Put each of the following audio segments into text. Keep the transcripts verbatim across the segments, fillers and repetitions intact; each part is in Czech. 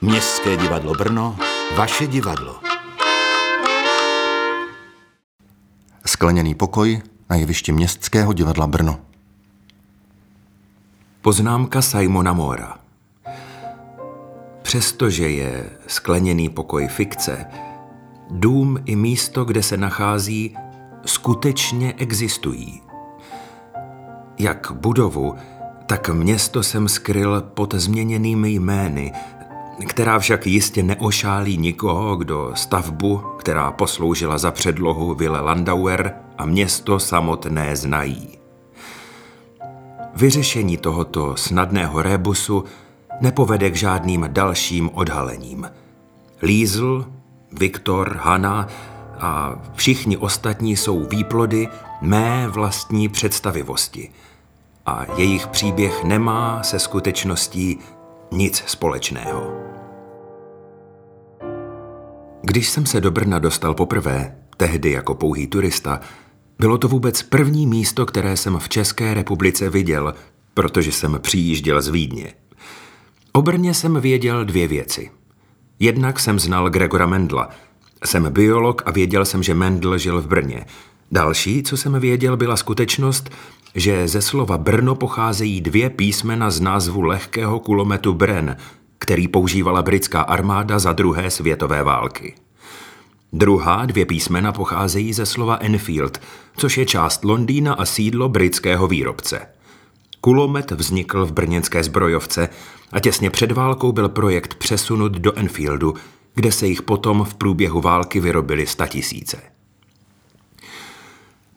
Městské divadlo Brno, vaše divadlo. Skleněný pokoj na jevišti Městského divadla Brno. Poznámka Simona Moora. Přestože je skleněný pokoj fikce, dům i místo, kde se nachází, skutečně existují. Jak budovu, tak město jsem skryl pod změněnými jmény, která však jistě neošálí nikoho, kdo stavbu, která posloužila za předlohu vile Landauer, a město samotné znají. Vyřešení tohoto snadného rébusu nepovede k žádným dalším odhalením. Lízl, Viktor, Hanna a všichni ostatní jsou výplody mé vlastní představivosti a jejich příběh nemá se skutečností nic společného. Když jsem se do Brna dostal poprvé, tehdy jako pouhý turista, bylo to vůbec první místo, které jsem v České republice viděl, protože jsem přijížděl z Vídně. O Brně jsem věděl dvě věci. Jednak jsem znal Gregora Mendla. Jsem biolog a věděl jsem, že Mendel žil v Brně. Další, co jsem věděl, byla skutečnost, že ze slova Brno pocházejí dvě písmena z názvu lehkého kulometu Bren, který používala britská armáda za druhé světové války. Druhá dvě písmena pocházejí ze slova Enfield, což je část Londýna a sídlo britského výrobce. Kulomet vznikl v brněnské zbrojovce a těsně před válkou byl projekt přesunut do Enfieldu, kde se jich potom v průběhu války vyrobily statisíce.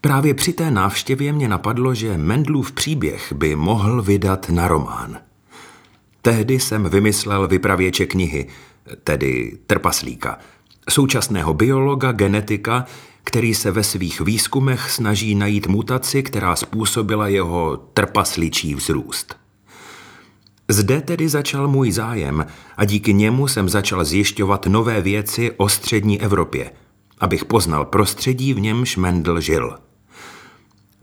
Právě při té návštěvě mě napadlo, že Mendelův příběh by mohl vydat na román. Tehdy jsem vymyslel vypravěče knihy, tedy Trpaslíka, současného biologa, genetika, který se ve svých výzkumech snaží najít mutaci, která způsobila jeho trpasličí vzrůst. Zde tedy začal můj zájem a díky němu jsem začal zjišťovat nové věci o střední Evropě, abych poznal prostředí, v němž Mendel žil.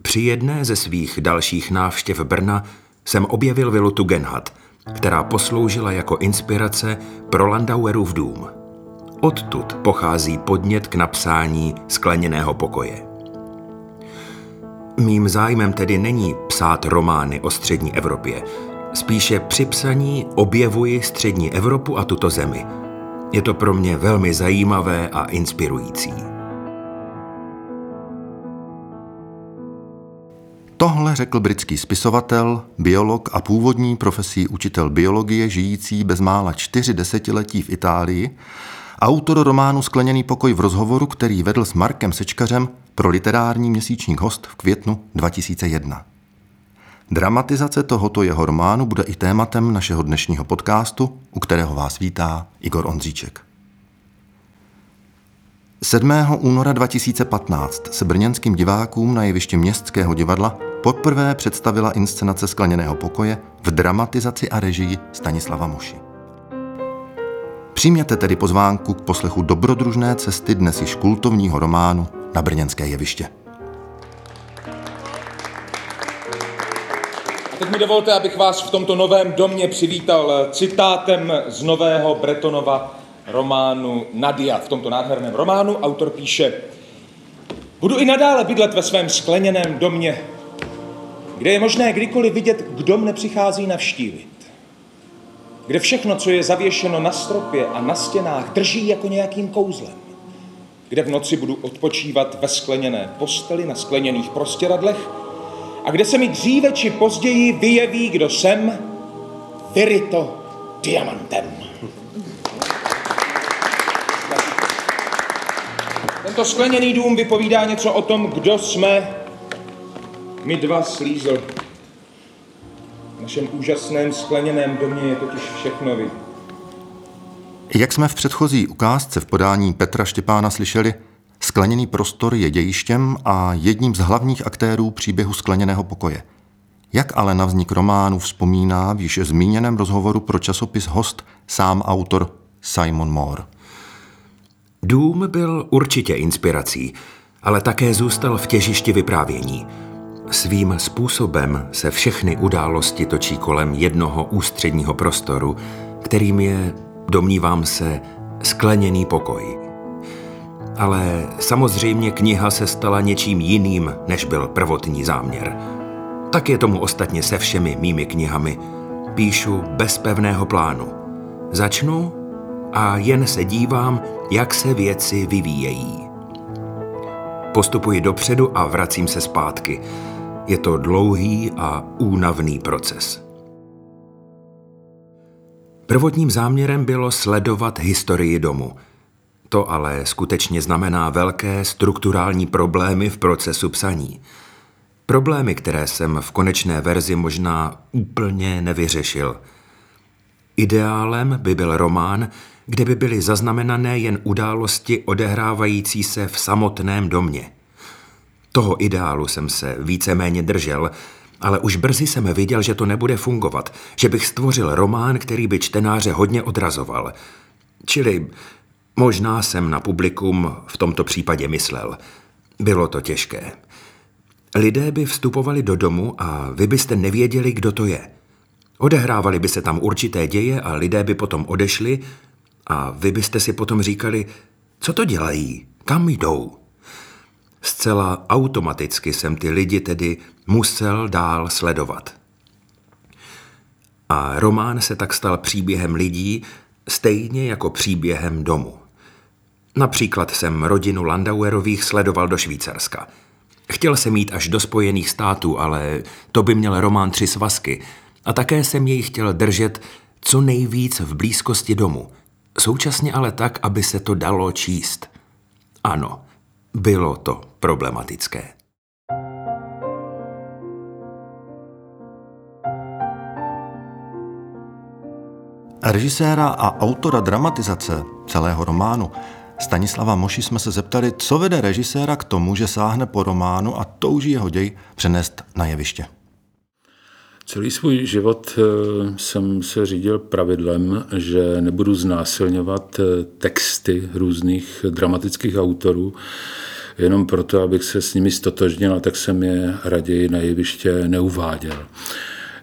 Při jedné ze svých dalších návštěv Brna jsem objevil vilu Tugendhat, která posloužila jako inspirace pro Landauerův dům. Odtud pochází podnět k napsání skleněného pokoje. Mým zájmem tedy není psát romány o střední Evropě, spíše při psaní objevuji střední Evropu a tuto zemi. Je to pro mě velmi zajímavé a inspirující. Tohle řekl britský spisovatel, biolog a původní profesí učitel biologie, žijící bezmála čtyři desetiletí v Itálii, autor románu Skleněný pokoj v rozhovoru, který vedl s Markem Sečkařem pro literární měsíčník Host v květnu dva tisíce jedna. Dramatizace tohoto jeho románu bude i tématem našeho dnešního podcastu, u kterého vás vítá Igor Ondříček. sedmého února dva tisíce patnáct se brněnským divákům na jevišti Městského divadla poprvé představila inscenace Skleněného pokoje v dramatizaci a režii Stanislava Moši. Přijměte tedy pozvánku k poslechu dobrodružné cesty dnes již kultovního románu na brněnské jeviště. Teď mi dovolte, abych vás v tomto novém domě přivítal citátem z nového Bretonova románu Nadia. V tomto nádherném románu autor píše: Budu i nadále bydlet ve svém skleněném domě, kde je možné kdykoliv vidět, kdo mne přichází navštívit. Kde všechno, co je zavěšeno na stropě a na stěnách, drží jako nějakým kouzlem. Kde v noci budu odpočívat ve skleněné posteli, na skleněných prostěradlech, a kde se mi dříve či později vyjeví, kdo jsem, vyryto diamantem. Tento skleněný dům vypovídá něco o tom, kdo jsme my dva slízl. V našem úžasném skleněném domě je totiž všechno vy. Jak jsme v předchozí ukázce v podání Petra Štěpána slyšeli, skleněný prostor je dějištěm a jedním z hlavních aktérů příběhu Skleněného pokoje. Jak ale na vznik románu vzpomíná v již zmíněném rozhovoru pro časopis Host sám autor Simon Moore. Dům byl určitě inspirací, ale také zůstal v těžišti vyprávění. Svým způsobem se všechny události točí kolem jednoho ústředního prostoru, kterým je domnívám se, skleněný pokoj. Ale samozřejmě kniha se stala něčím jiným, než byl prvotní záměr. Tak je tomu ostatně se všemi mými knihami. Píšu bez pevného plánu. Začnu a jen se dívám, jak se věci vyvíjejí. Postupuji dopředu a vracím se zpátky. Je to dlouhý a únavný proces. Prvotním záměrem bylo sledovat historii domu. To ale skutečně znamená velké strukturální problémy v procesu psaní. Problémy, které jsem v konečné verzi možná úplně nevyřešil. Ideálem by byl román, kde by byly zaznamenané jen události odehrávající se v samotném domě. Toho ideálu jsem se víceméně držel, ale už brzy jsem viděl, že to nebude fungovat, že bych stvořil román, který by čtenáře hodně odrazoval. Čili možná jsem na publikum v tomto případě myslel. Bylo to těžké. Lidé by vstupovali do domu a vy byste nevěděli, kdo to je. Odehrávaly by se tam určité děje a lidé by potom odešli a vy byste si potom říkali, co to dělají, kam jdou. Zcela automaticky jsem ty lidi tedy musel dál sledovat. A román se tak stal příběhem lidí, stejně jako příběhem domu. Například jsem rodinu Landauerových sledoval do Švýcarska. Chtěl jsem jít až do Spojených států, ale to by měl román tři svazky. A také jsem jej chtěl držet co nejvíc v blízkosti domu. Současně ale tak, aby se to dalo číst. Ano, bylo to problematické. Režiséra a autora dramatizace celého románu Stanislava Moši jsme se zeptali, co vede režiséra k tomu, že sáhne po románu a touží jeho děj přenést na jeviště. Celý svůj život jsem se řídil pravidlem, že nebudu znásilňovat texty různých dramatických autorů, jenom proto, abych se s nimi stotožnil, a tak jsem je raději na jeviště neuváděl.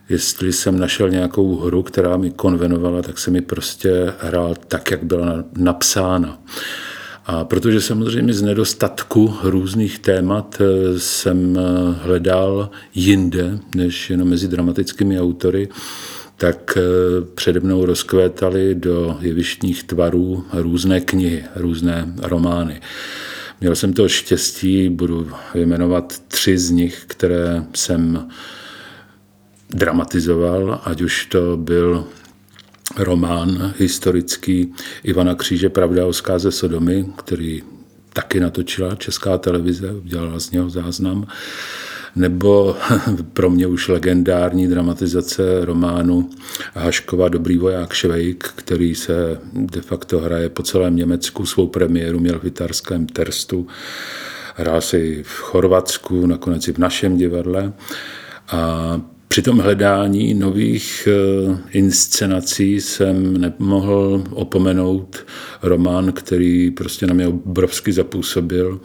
Jestli jsem našel nějakou hru, která mi konvenovala, tak jsem ji prostě hrál tak, jak byla napsána. A protože samozřejmě z nedostatku různých témat jsem hledal jinde, než jenom mezi dramatickými autory, tak přede mnou rozkvétaly do jevištních tvarů různé knihy, různé romány. Měl jsem to štěstí, budu jmenovat tři z nich, které jsem dramatizoval, ať už to byl román historický Ivana Kříže Pravda o skáze Sodomy, který taky natočila Česká televize, udělala z něho záznam, nebo pro mě už legendární dramatizace románu Haškova Dobrý voják Švejk, který se de facto hraje po celém Německu, svou premiéru měl v Vytárském Terstu, hrál se i v Chorvatsku, nakonec i v našem divadle. A při tom hledání nových inscenací jsem nemohl opomenout román, který prostě na mě obrovsky zapůsobil,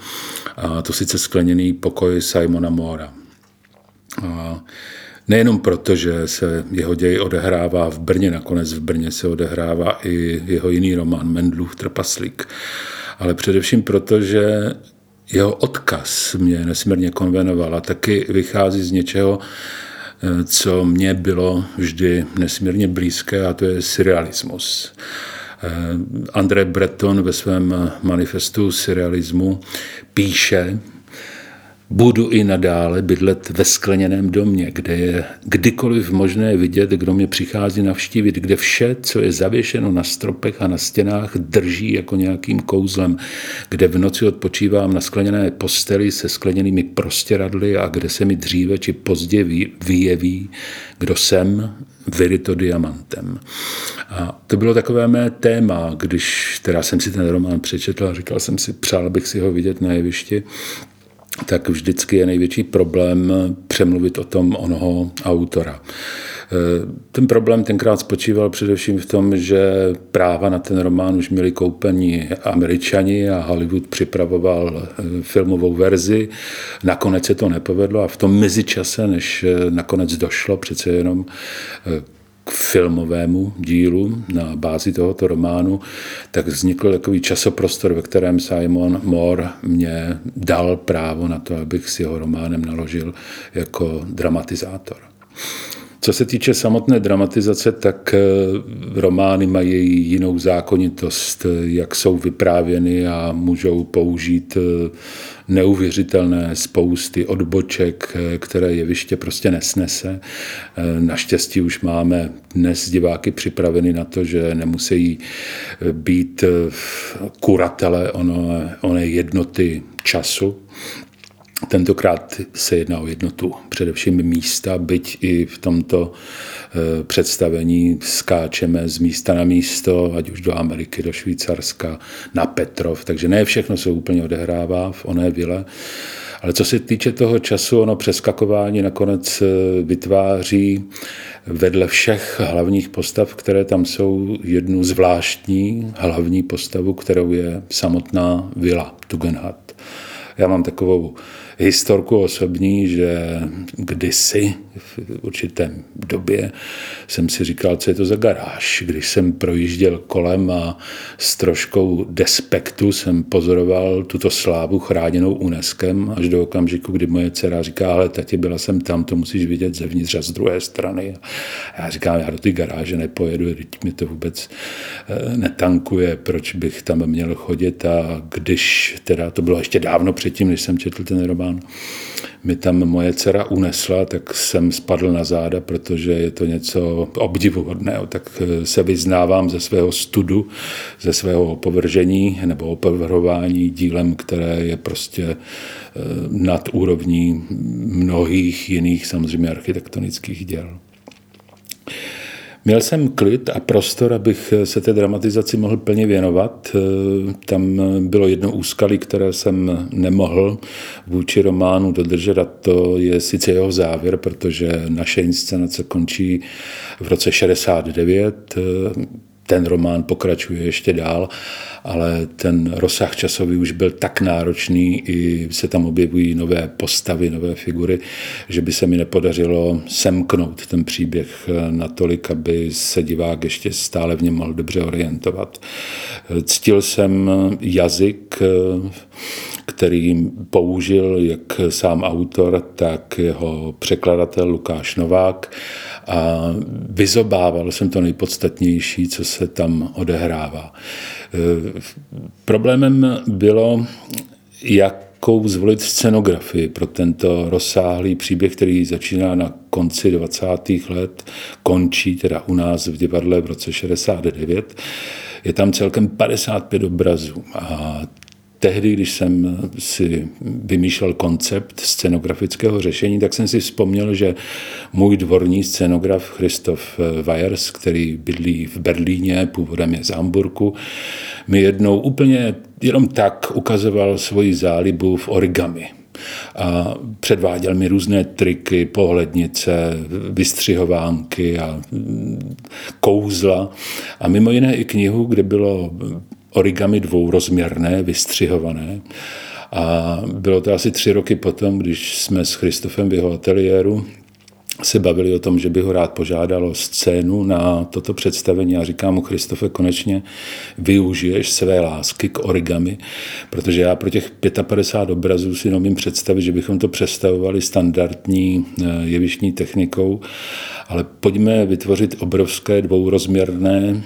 a to sice Skleněný pokoj Simona Moora. A nejenom proto, že se jeho děj odehrává v Brně, nakonec v Brně se odehrává i jeho jiný román Mendlův Trpaslík, ale především proto, že jeho odkaz mě nesmírně konvenoval a taky vychází z něčeho, co mě bylo vždy nesmírně blízké, a to je surrealismus. André Breton ve svém manifestu surrealismu píše: budu i nadále bydlet ve skleněném domě, kde je kdykoliv možné vidět, kdo mě přichází navštívit, kde vše, co je zavěšeno na stropech a na stěnách, drží jako nějakým kouzlem, kde v noci odpočívám na skleněné posteli se skleněnými prostěradly a kde se mi dříve či později vyjeví, kdo jsem, vyryto diamantem. A to bylo takové mé téma, když teda jsem si ten román přečetl a říkal jsem si, přál bych si ho vidět na jevišti, tak vždycky je největší problém přemluvit o tom onoho autora. Ten problém tenkrát spočíval především v tom, že práva na ten román už měli koupení Američani a Hollywood připravoval filmovou verzi. Nakonec se to nepovedlo a v tom mezičase, než nakonec došlo přece jenom k k filmovému dílu na bázi tohoto románu, tak vznikl takový časoprostor, ve kterém Simon Moore mě dal právo na to, abych s jeho románem naložil jako dramatizátor. Co se týče samotné dramatizace, tak romány mají jinou zákonitost, jak jsou vyprávěny a můžou použít neuvěřitelné spousty odboček, které jeviště prostě nesnese. Naštěstí už máme dnes diváky připraveny na to, že nemusí být kuratele oné jednoty času. Tentokrát se jedná o jednotu především místa, byť i v tomto představení skáčeme z místa na místo, ať už do Ameriky, do Švýcarska, na Petrov, takže ne všechno se úplně odehrává v oné vile. Ale co se týče toho času, ono přeskakování nakonec vytváří vedle všech hlavních postav, které tam jsou, jednu zvláštní hlavní postavu, kterou je samotná vila Tugendhat. Já mám takovou historku osobní, že kdysi v určité době jsem si říkal, co je to za garáž. Když jsem projížděl kolem a s troškou despektu jsem pozoroval tuto slávu chráněnou UNESCem až do okamžiku, kdy moje dcera říká, ale tati, byla jsem tam, to musíš vidět zevnitř a z druhé strany. A já říkám, já do ty garáže nepojedu, mi to vůbec netankuje, proč bych tam měl chodit. A když, teda to bylo ještě dávno předtím, než jsem četl ten román, mi tam moje dcera unesla, tak jsem spadl na záda, protože je to něco obdivuhodného. Tak se vyznávám ze svého studu, ze svého opovržení nebo opovrhování dílem, které je prostě nad úrovní mnohých jiných samozřejmě architektonických děl. Měl jsem klid a prostor, abych se té dramatizaci mohl plně věnovat. Tam bylo jedno úskalí, které jsem nemohl vůči románu dodržet, a to je sice jeho závěr, protože naše inscenace končí v roce šedesát devět. Ten román pokračuje ještě dál, ale ten rozsah časový už byl tak náročný, i se tam objevují nové postavy, nové figury, že by se mi nepodařilo semknout ten příběh natolik, aby se divák ještě stále v něm mohl dobře orientovat. Ctil jsem jazyk, který použil jak sám autor, tak jeho překladatel Lukáš Novák, a vyzobával jsem to nejpodstatnější, co se tam odehrává. Problémem bylo, jakou zvolit scenografii pro tento rozsáhlý příběh, který začíná na konci dvacátých let, končí teda u nás v divadle v roce šedesát devět. Je tam celkem padesát pět obrazů a tehdy, když jsem si vymýšlel koncept scenografického řešení, tak jsem si vzpomněl, že můj dvorní scenograf Christoph Weyers, který bydlí v Berlíně, původem je z Hamburku, mi jednou úplně jenom tak ukazoval svoji zálibu v origami. A předváděl mi různé triky, pohlednice, vystřihovánky a kouzla. A mimo jiné i knihu, kde bylo origami dvourozměrné, vystřihované. A bylo to asi tři roky potom, když jsme s Christophem v jeho ateliéru se bavili o tom, že by ho rád požádal o scénu na toto představení. A říkám mu, Christophe, konečně využiješ své lásky k origami, protože já pro těch padesát pět obrazů si neumím představit, že bychom to představovali standardní jevištní technikou, ale pojďme vytvořit obrovské dvourozměrné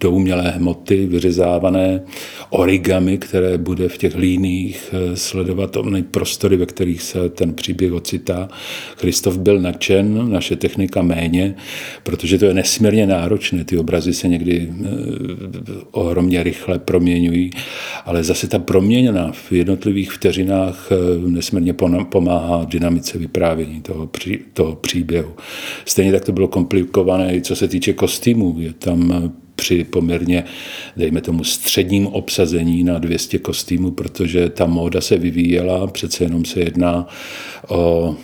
doumělé hmoty, vyřezávané origami, které bude v těch líních sledovat omny prostory, ve kterých se ten příběh ocitá. Christoph byl na naše technika méně, protože to je nesmírně náročné. Ty obrazy se někdy ohromně rychle proměňují, ale zase ta proměna v jednotlivých vteřinách nesmírně pomáhá dynamice vyprávění toho, pří, toho příběhu. Stejně tak to bylo komplikované, co se týče kostýmů. Je tam při poměrně, dejme tomu, středním obsazení na dvě stě kostýmů, protože ta móda se vyvíjela, přece jenom se jedná o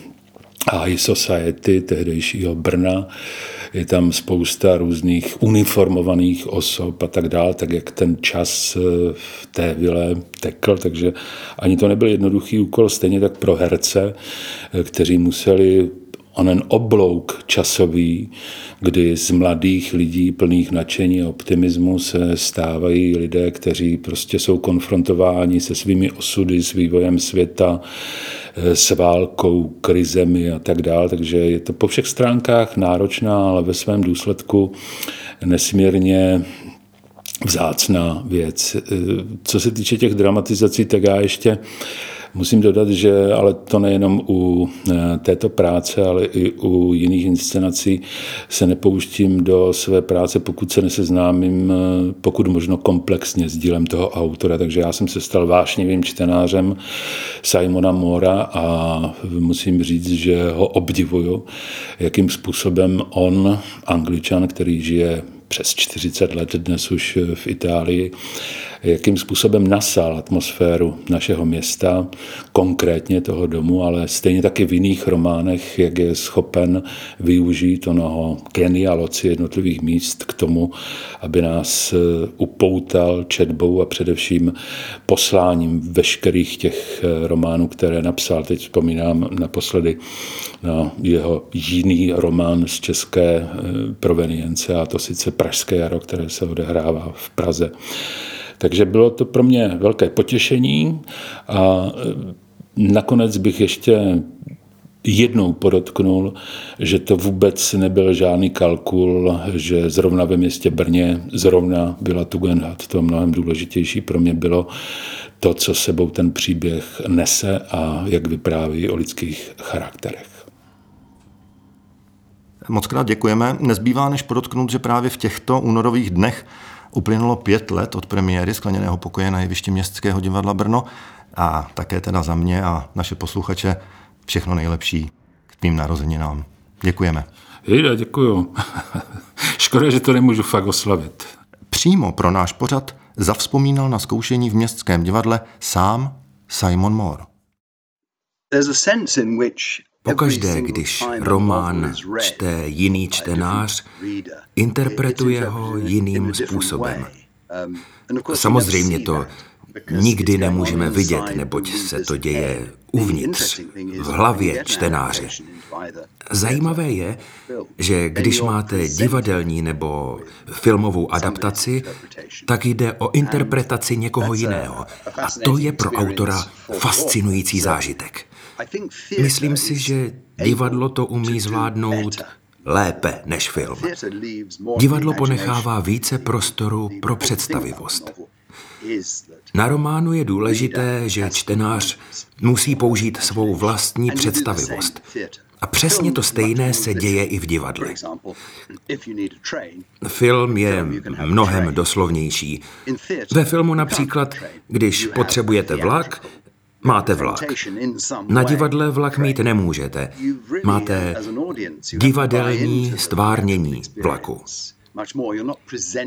high society tehdejšího Brna, je tam spousta různých uniformovaných osob a tak dále, tak jak ten čas v té vile tekl, takže ani to nebyl jednoduchý úkol, stejně tak pro herce, kteří museli onen oblouk časový, kdy z mladých lidí plných nadšení a optimismu se stávají lidé, kteří prostě jsou konfrontováni se svými osudy, s vývojem světa, s válkou, krizemi a tak dále. Takže je to po všech stránkách náročná, ale ve svém důsledku nesmírně vzácná věc. Co se týče těch dramatizací, tak já ještě musím dodat, že ale to nejenom u této práce, ale i u jiných inscenací se nepouštím do své práce, pokud se neseznámím, pokud možno komplexně s dílem toho autora. Takže já jsem se stal vášnivým čtenářem Simona Moora a musím říct, že ho obdivuju, jakým způsobem on, Angličan, který žije přes čtyřicet let dnes už v Itálii, jakým způsobem nasál atmosféru našeho města, konkrétně toho domu, ale stejně taky v jiných románech, jak je schopen využít onoho genialoci jednotlivých míst k tomu, aby nás upoutal četbou a především posláním veškerých těch románů, které napsal. Teď vzpomínám naposledy na jeho jiný román z české provenience, a to sice Pražské jaro, které se odehrává v Praze. Takže bylo to pro mě velké potěšení a nakonec bych ještě jednou podotknul, že to vůbec nebyl žádný kalkul, že zrovna ve městě Brně, zrovna byla Tugendhat. To mnohem důležitější pro mě bylo to, co sebou ten příběh nese a jak vypráví o lidských charakterech. Mockrát děkujeme. Nezbývá než podotknout, že právě v těchto únorových dnech uplynulo pět let od premiéry Skleněného pokoje na jevišti Městského divadla Brno a také teda za mě a naše posluchače všechno nejlepší k tvým narozeninám. Děkujeme. Jejda, děkuju. Škoda, že to nemůžu fakt oslavit. Přímo pro náš pořad zavzpomínal na zkoušení v Městském divadle sám Simon Moore. There's a sense in which pokaždé, když román čte jiný čtenář, interpretuje ho jiným způsobem. Samozřejmě to nikdy nemůžeme vidět, neboť se to děje uvnitř, v hlavě čtenáře. Zajímavé je, že když máte divadelní nebo filmovou adaptaci, tak jde o interpretaci někoho jiného. A to je pro autora fascinující zážitek. Myslím si, že divadlo to umí zvládnout lépe než film. Divadlo ponechává více prostoru pro představivost. Na románu je důležité, že čtenář musí použít svou vlastní představivost. A přesně to stejné se děje i v divadle. Film je mnohem doslovnější. Ve filmu například, když potřebujete vlak, máte vlak. Na divadle vlak mít nemůžete. Máte divadelní stvárnění vlaku.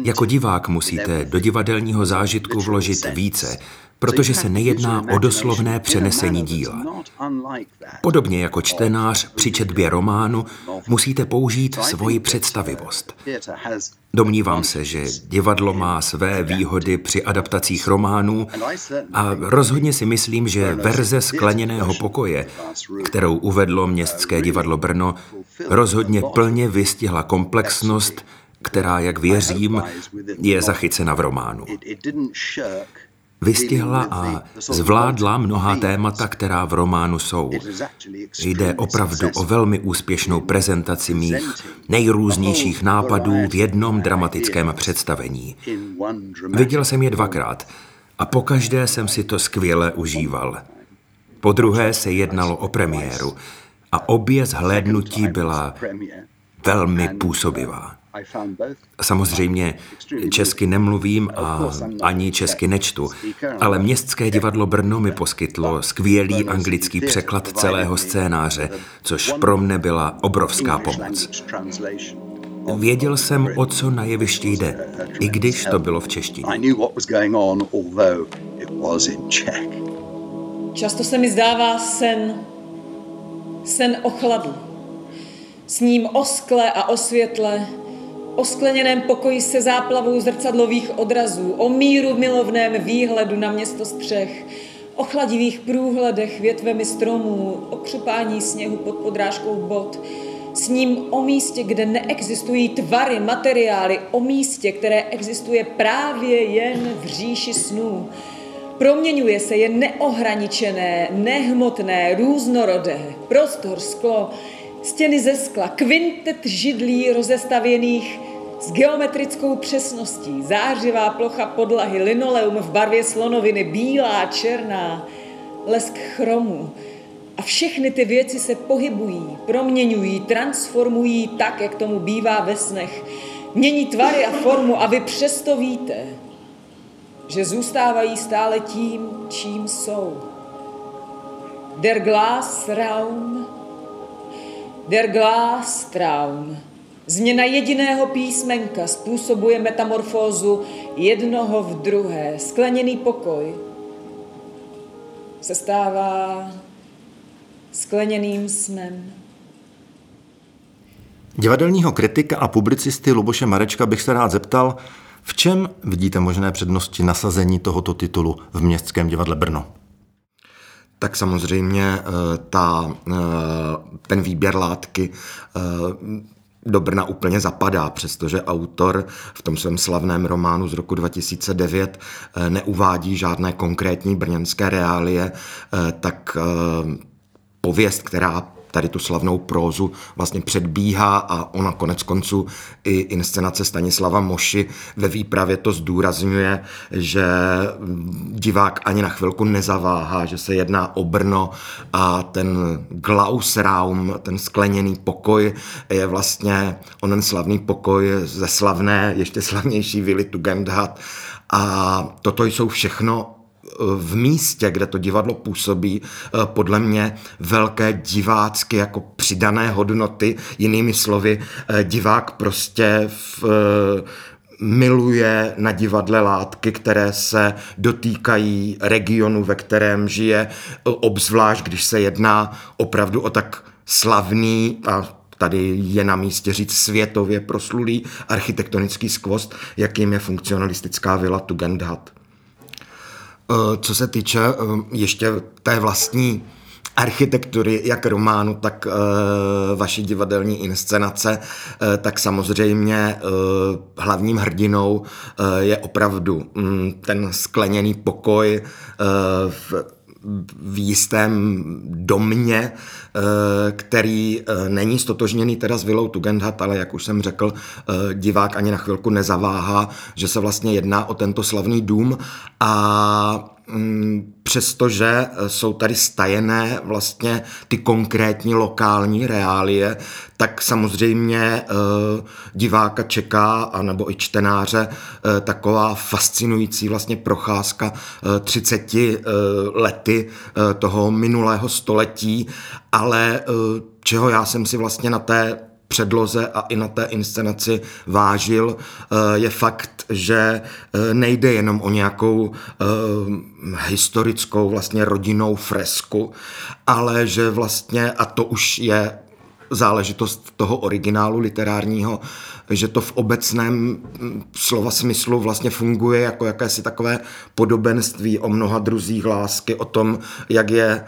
Jako divák musíte do divadelního zážitku vložit více, protože se nejedná o doslovné přenesení díla. Podobně jako čtenář při četbě románu musíte použít svoji představivost. Domnívám se, že divadlo má své výhody při adaptacích románů a rozhodně si myslím, že verze Skleněného pokoje, kterou uvedlo Městské divadlo Brno, rozhodně plně vystihla komplexnost, která, jak věřím, je zachycena v románu. Vystihla a zvládla mnohá témata, která v románu jsou. Jde opravdu o velmi úspěšnou prezentaci mých nejrůznějších nápadů v jednom dramatickém představení. Viděl jsem je dvakrát a pokaždé jsem si to skvěle užíval. Podruhé se jednalo o premiéru a obě zhlédnutí byla velmi působivá. Samozřejmě česky nemluvím a ani česky nečtu, ale Městské divadlo Brno mi poskytlo skvělý anglický překlad celého scénáře, což pro mne byla obrovská pomoc. Věděl jsem, o co na jevišti jde, i když to bylo v češtině. Často se mi zdává sen, sen o chladu. S ním oskle a osvětle, o skleněném pokoji se záplavou zrcadlových odrazů, o míru milovném výhledu na město střech, o chladivých průhledech větvemi stromů, o křupání sněhu pod podrážkou bot, s ním o místě, kde neexistují tvary, materiály, o místě, které existuje právě jen v říši snů. Proměňuje se, je neohraničené, nehmotné, různorodé, prostor, sklo, stěny ze skla, kvintet židlí rozestavěných s geometrickou přesností, zářivá plocha podlahy, linoleum v barvě slonoviny, bílá, černá, lesk chromu. A všechny ty věci se pohybují, proměňují, transformují tak, jak tomu bývá ve snech. Mění tvary a formu a vy přesto víte, že zůstávají stále tím, čím jsou. Der Glastraum, der Glastraum. Změna jediného písmenka způsobuje metamorfózu jednoho v druhé. Skleněný pokoj se stává skleněným snem. Divadelního kritika a publicisty Luboše Marečka bych se rád zeptal, v čem vidíte možné přednosti nasazení tohoto titulu v Městském divadle Brno? Tak samozřejmě ta, ten výběr látky do Brna úplně zapadá, přestože autor v tom svém slavném románu z roku dva tisíce devět neuvádí žádné konkrétní brněnské reálie, tak pověst, která tady tu slavnou prózu vlastně předbíhá, a ona konec konců i inscenace Stanislava Moši Ve výpravě to zdůrazňuje, že divák ani na chvilku nezaváhá, že se jedná o Brno, a ten Glausraum, ten skleněný pokoj, je vlastně onen slavný pokoj ze slavné, ještě slavnější vily Tugendhat, a toto jsou všechno v místě, kde to divadlo působí, podle mě velké divácky jako přidané hodnoty. Jinými slovy, divák prostě v, miluje na divadle látky, které se dotýkají regionu, ve kterém žije, obzvlášť když se jedná opravdu o tak slavný a tady je na místě říct světově proslulý architektonický skvost, jakým je funkcionalistická vila Tugendhat. Co se týče ještě té vlastní architektury, jak románu, tak vaší divadelní inscenace, tak samozřejmě hlavním hrdinou je opravdu ten skleněný pokoj v v jistém domě, který není stotožněný teda s vilou Tugendhat, ale jak už jsem řekl, divák ani na chvilku nezaváhá, že se vlastně jedná o tento slavný dům, a přestože jsou tady stajené vlastně ty konkrétní lokální reálie, tak samozřejmě diváka čeká, anebo i čtenáře, taková fascinující vlastně procházka třiceti lety toho minulého století, ale čeho já jsem si vlastně na té předloze a i na té inscenaci vážil, je fakt, že nejde jenom o nějakou historickou vlastně rodinnou fresku, ale že vlastně, a to už je záležitost toho originálu literárního, že to v obecném slova smyslu vlastně funguje jako jakési takové podobenství o mnoha druzích lásky, o tom, jak je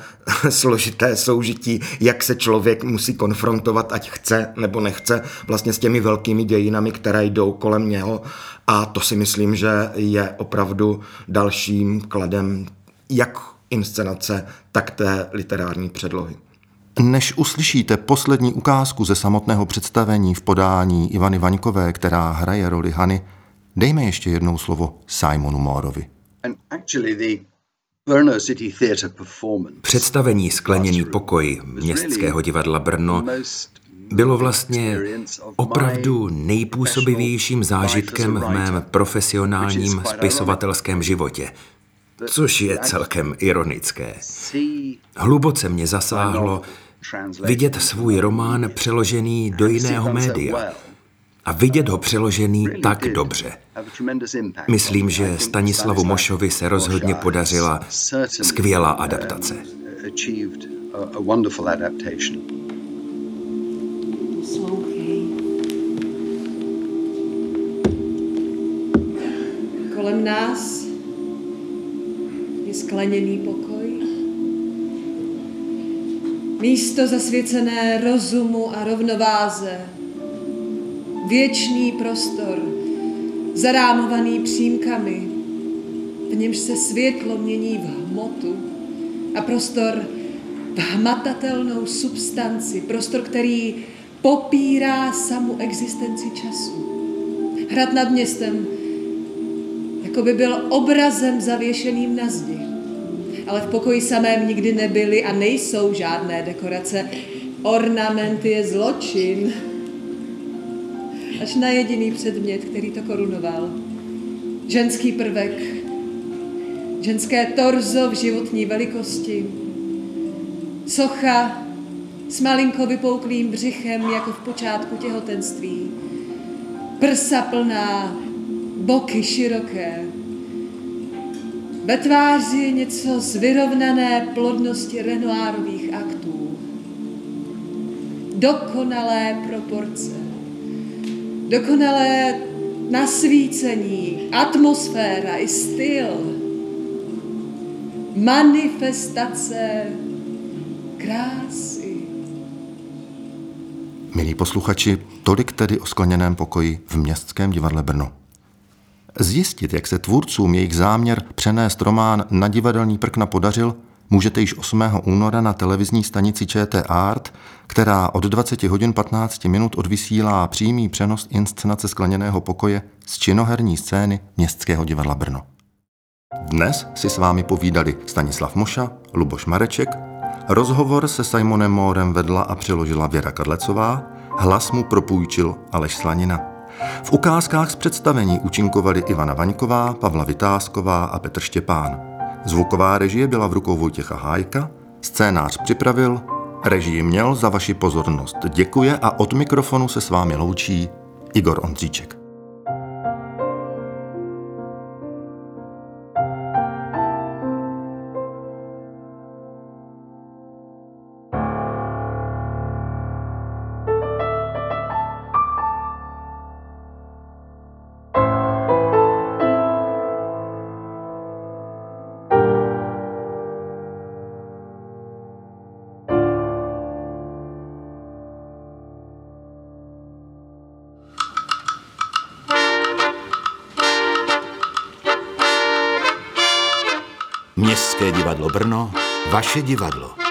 složité soužití, jak se člověk musí konfrontovat, ať chce nebo nechce, vlastně s těmi velkými dějinami, které jdou kolem něho, a to si myslím, že je opravdu dalším kladem jak inscenace, tak té literární předlohy. Než uslyšíte poslední ukázku ze samotného představení v podání Ivany Vaňkové, která hraje roli Hany, dejme ještě jednou slovo Simonu Mooreovi. Představení Skleněný pokoj Městského divadla Brno bylo vlastně opravdu nejpůsobivějším zážitkem v mém profesionálním spisovatelském životě, což je celkem ironické. Hluboce mě zasáhlo vidět svůj román přeložený do jiného média a vidět ho přeložený tak dobře. Myslím, že Stanislavu Mošovi se rozhodně podařila skvělá adaptace. Kolem nás i skleněný pokoj. Místo zasvěcené rozumu a rovnováze, věčný prostor, zarámovaný přímkami, v němž se světlo mění v hmotu a prostor v hmatatelnou substanci, prostor, který popírá samu existenci času. Hrad nad městem jako by byl obrazem zavěšeným na zdi, ale v pokoji samém nikdy nebyly a nejsou žádné dekorace. Ornament je zločin. Až na jediný předmět, který to korunoval. Ženský prvek, ženské torzo v životní velikosti, socha s malinko vypouklým břichem jako v počátku těhotenství, prsa plná, boky široké. Ve tváři je něco z vyrovnané plodnosti Renoirových aktů. Dokonalé proporce, dokonalé nasvícení, atmosféra i styl, manifestace krásy. Milí posluchači, tolik tedy o skleněném pokoji v Městském divadle Brno. Zjistit, jak se tvůrcům jejich záměr přenést román Na divadelní prkna podařil, můžete již osmého února na televizní stanici Č T Art, která od dvacet hodin patnáct minut odvysílá přímý přenos inscenace Skleněného pokoje z činoherní scény Městského divadla Brno. Dnes si s vámi povídali Stanislav Moša, Luboš Mareček, rozhovor se Simonem Moorem vedla a přeložila Věra Kadlecová, hlas mu propůjčil Aleš Slanina. V ukázkách z představení účinkovali Ivana Vaňková, Pavla Vitásková a Petr Štěpán. Zvuková režie byla v rukou Vojtěcha Hájka, scénář připravil, režii měl. Za vaši pozornost děkuje a od mikrofonu se s vámi loučí Igor Ondříček. Městské divadlo Brno, vaše divadlo.